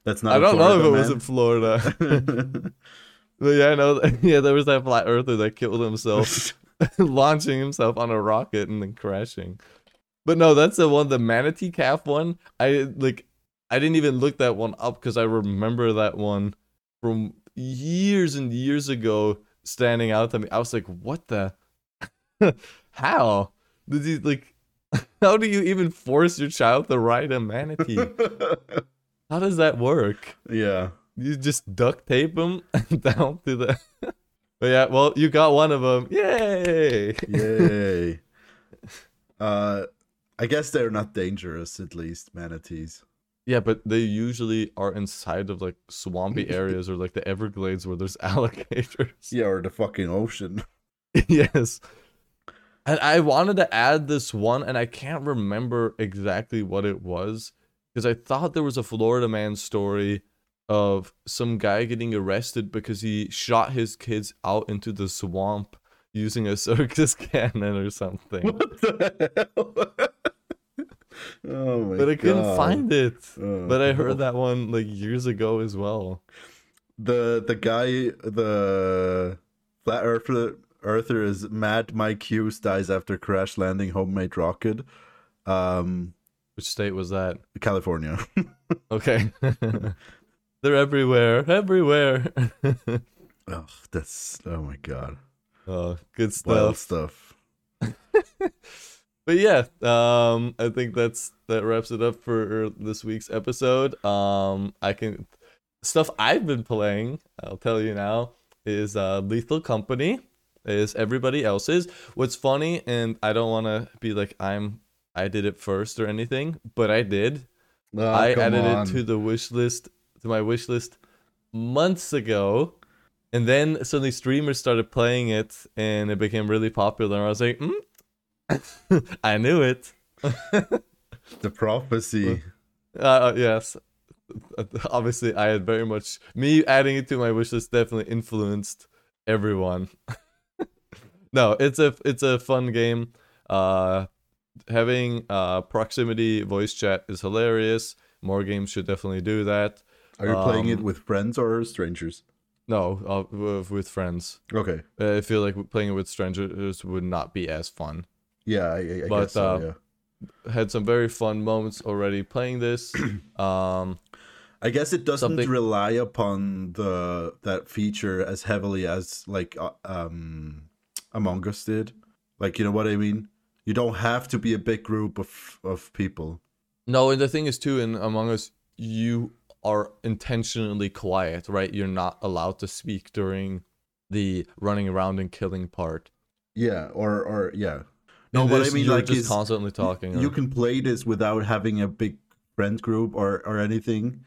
That's not. I don't know if it was in Florida. But yeah, I know. Yeah, there was that flat earther that killed himself, launching himself on a rocket and then crashing. But no, that's the one, the manatee calf one. I didn't even look that one up because I remember that one from years and years ago standing out to me. I was like, what the? How did you How do you even force your child to ride a manatee? How does that work? Yeah. You just duct tape them down to the... But yeah, well, you got one of them. Yay! Yay. I guess they're not dangerous, at least, manatees. Yeah, but they usually are inside of, swampy areas or, the Everglades where there's alligators. Yeah, or the fucking ocean. Yes. And I wanted to add this one, and I can't remember exactly what it was. Because I thought there was a Florida man story of some guy getting arrested because he shot his kids out into the swamp using a circus cannon or something. What the hell? Oh my God. But I couldn't find it. Oh. But I heard that one years ago as well. The guy, the flat earther is mad. My Q's dies after crash landing homemade rocket. Which state was that? California. Okay. They're everywhere. Everywhere. Oh, that's... Oh, my God. Oh, good stuff. Wild stuff. But, yeah. I think that wraps it up for this week's episode. Stuff I've been playing, I'll tell you now, is Lethal Company, is everybody else's. What's funny, and I don't want to be I did it first or anything, but I did. Oh, I added it to my wish list months ago, and then suddenly streamers started playing it, and it became really popular. And I was like, I knew it. The prophecy. Yes, obviously, I had very much me adding it to my wish list definitely influenced everyone. No, it's a fun game. Having proximity voice chat is hilarious. More games should definitely do that. Are you playing it with friends or strangers? No, with friends. Okay. I feel like playing it with strangers would not be as fun. Yeah, I guess so, yeah. Had some very fun moments already playing this. I guess it doesn't rely upon that feature as heavily as Among Us did. You know what I mean? You don't have to be a big group of people. No, and the thing is, too, in Among Us, you are intentionally quiet, right? You're not allowed to speak during the running around and killing part. Yeah, or yeah. No, but I mean, you're just constantly talking. You can play this without having a big friend group or anything,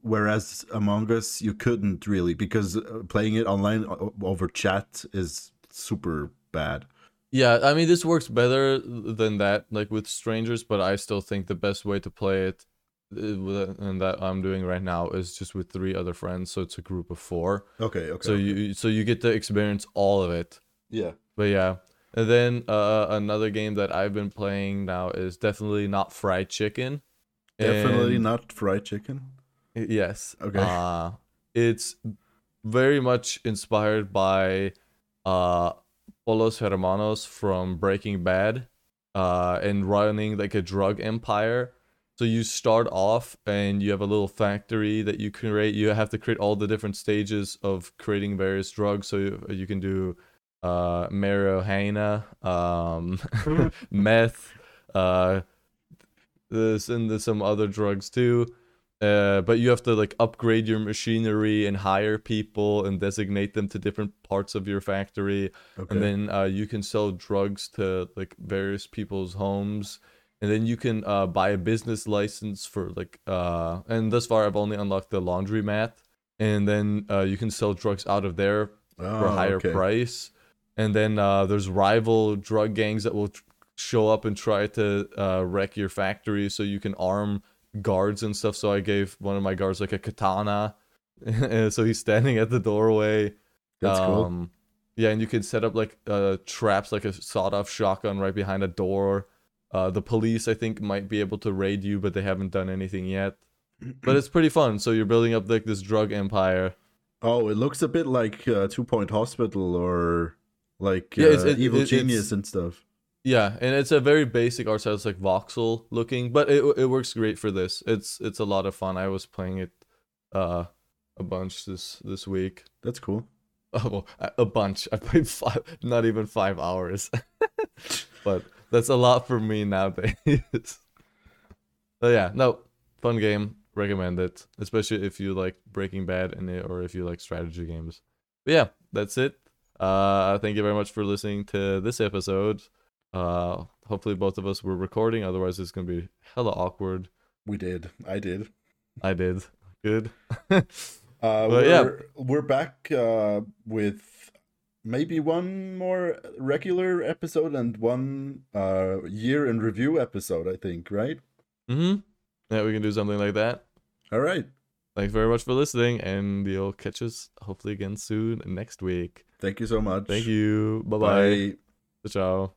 whereas Among Us, you couldn't really, because playing it online over chat is super bad. Yeah, I mean, this works better than that, with strangers, but I still think the best way to play it, and that I'm doing right now, is just with 3 other friends, so it's a group of 4. Okay. So you get to experience all of it. Yeah. But yeah, And then another game that I've been playing now is definitely not fried chicken. Definitely not fried chicken? Yes. Okay. It's very much inspired by Los Hermanos from Breaking Bad and running like a drug empire. So you start off and you have a little factory that you create. You have to create all the different stages of creating various drugs. So you can do marijuana, meth, this and this, some other drugs too. But you have to like upgrade your machinery and hire people and designate them to different parts of your factory. Okay. And then you can sell drugs to like various people's homes. And then you can buy a business license for like, and thus far I've only unlocked the laundromat. And then you can sell drugs out of there for a higher price. And then there's rival drug gangs that will show up and try to wreck your factory, so you can arm guards and stuff. So I gave one of my guards like a katana, so he's standing at the doorway. That's cool. Yeah, and you can set up like traps, like a sawed-off shotgun right behind a door. The police, I think, might be able to raid you, but they haven't done anything yet. But it's pretty fun. So you're building up like this drug empire. Oh, it looks a bit like Two Point Hospital or like Evil Genius and stuff. Yeah, and it's a very basic art style. It's like voxel looking, but it works great for this. It's a lot of fun. I was playing it a bunch this week. That's cool. Oh, a bunch. I played not even 5 hours, but that's a lot for me nowadays. So yeah, no, fun game. Recommend it, especially if you like Breaking Bad and or if you like strategy games. But yeah, that's it. Thank you very much for listening to this episode. Hopefully both of us were recording, otherwise it's gonna be hella awkward. We did. I did. Good. We're back with maybe one more regular episode and one year in review episode, I think, right? Mm-hmm. Yeah, we can do something like that. All right. Thanks very much for listening, and you'll catch us hopefully again soon next week. Thank you so much. Thank you. Bye-bye. Bye. Ciao.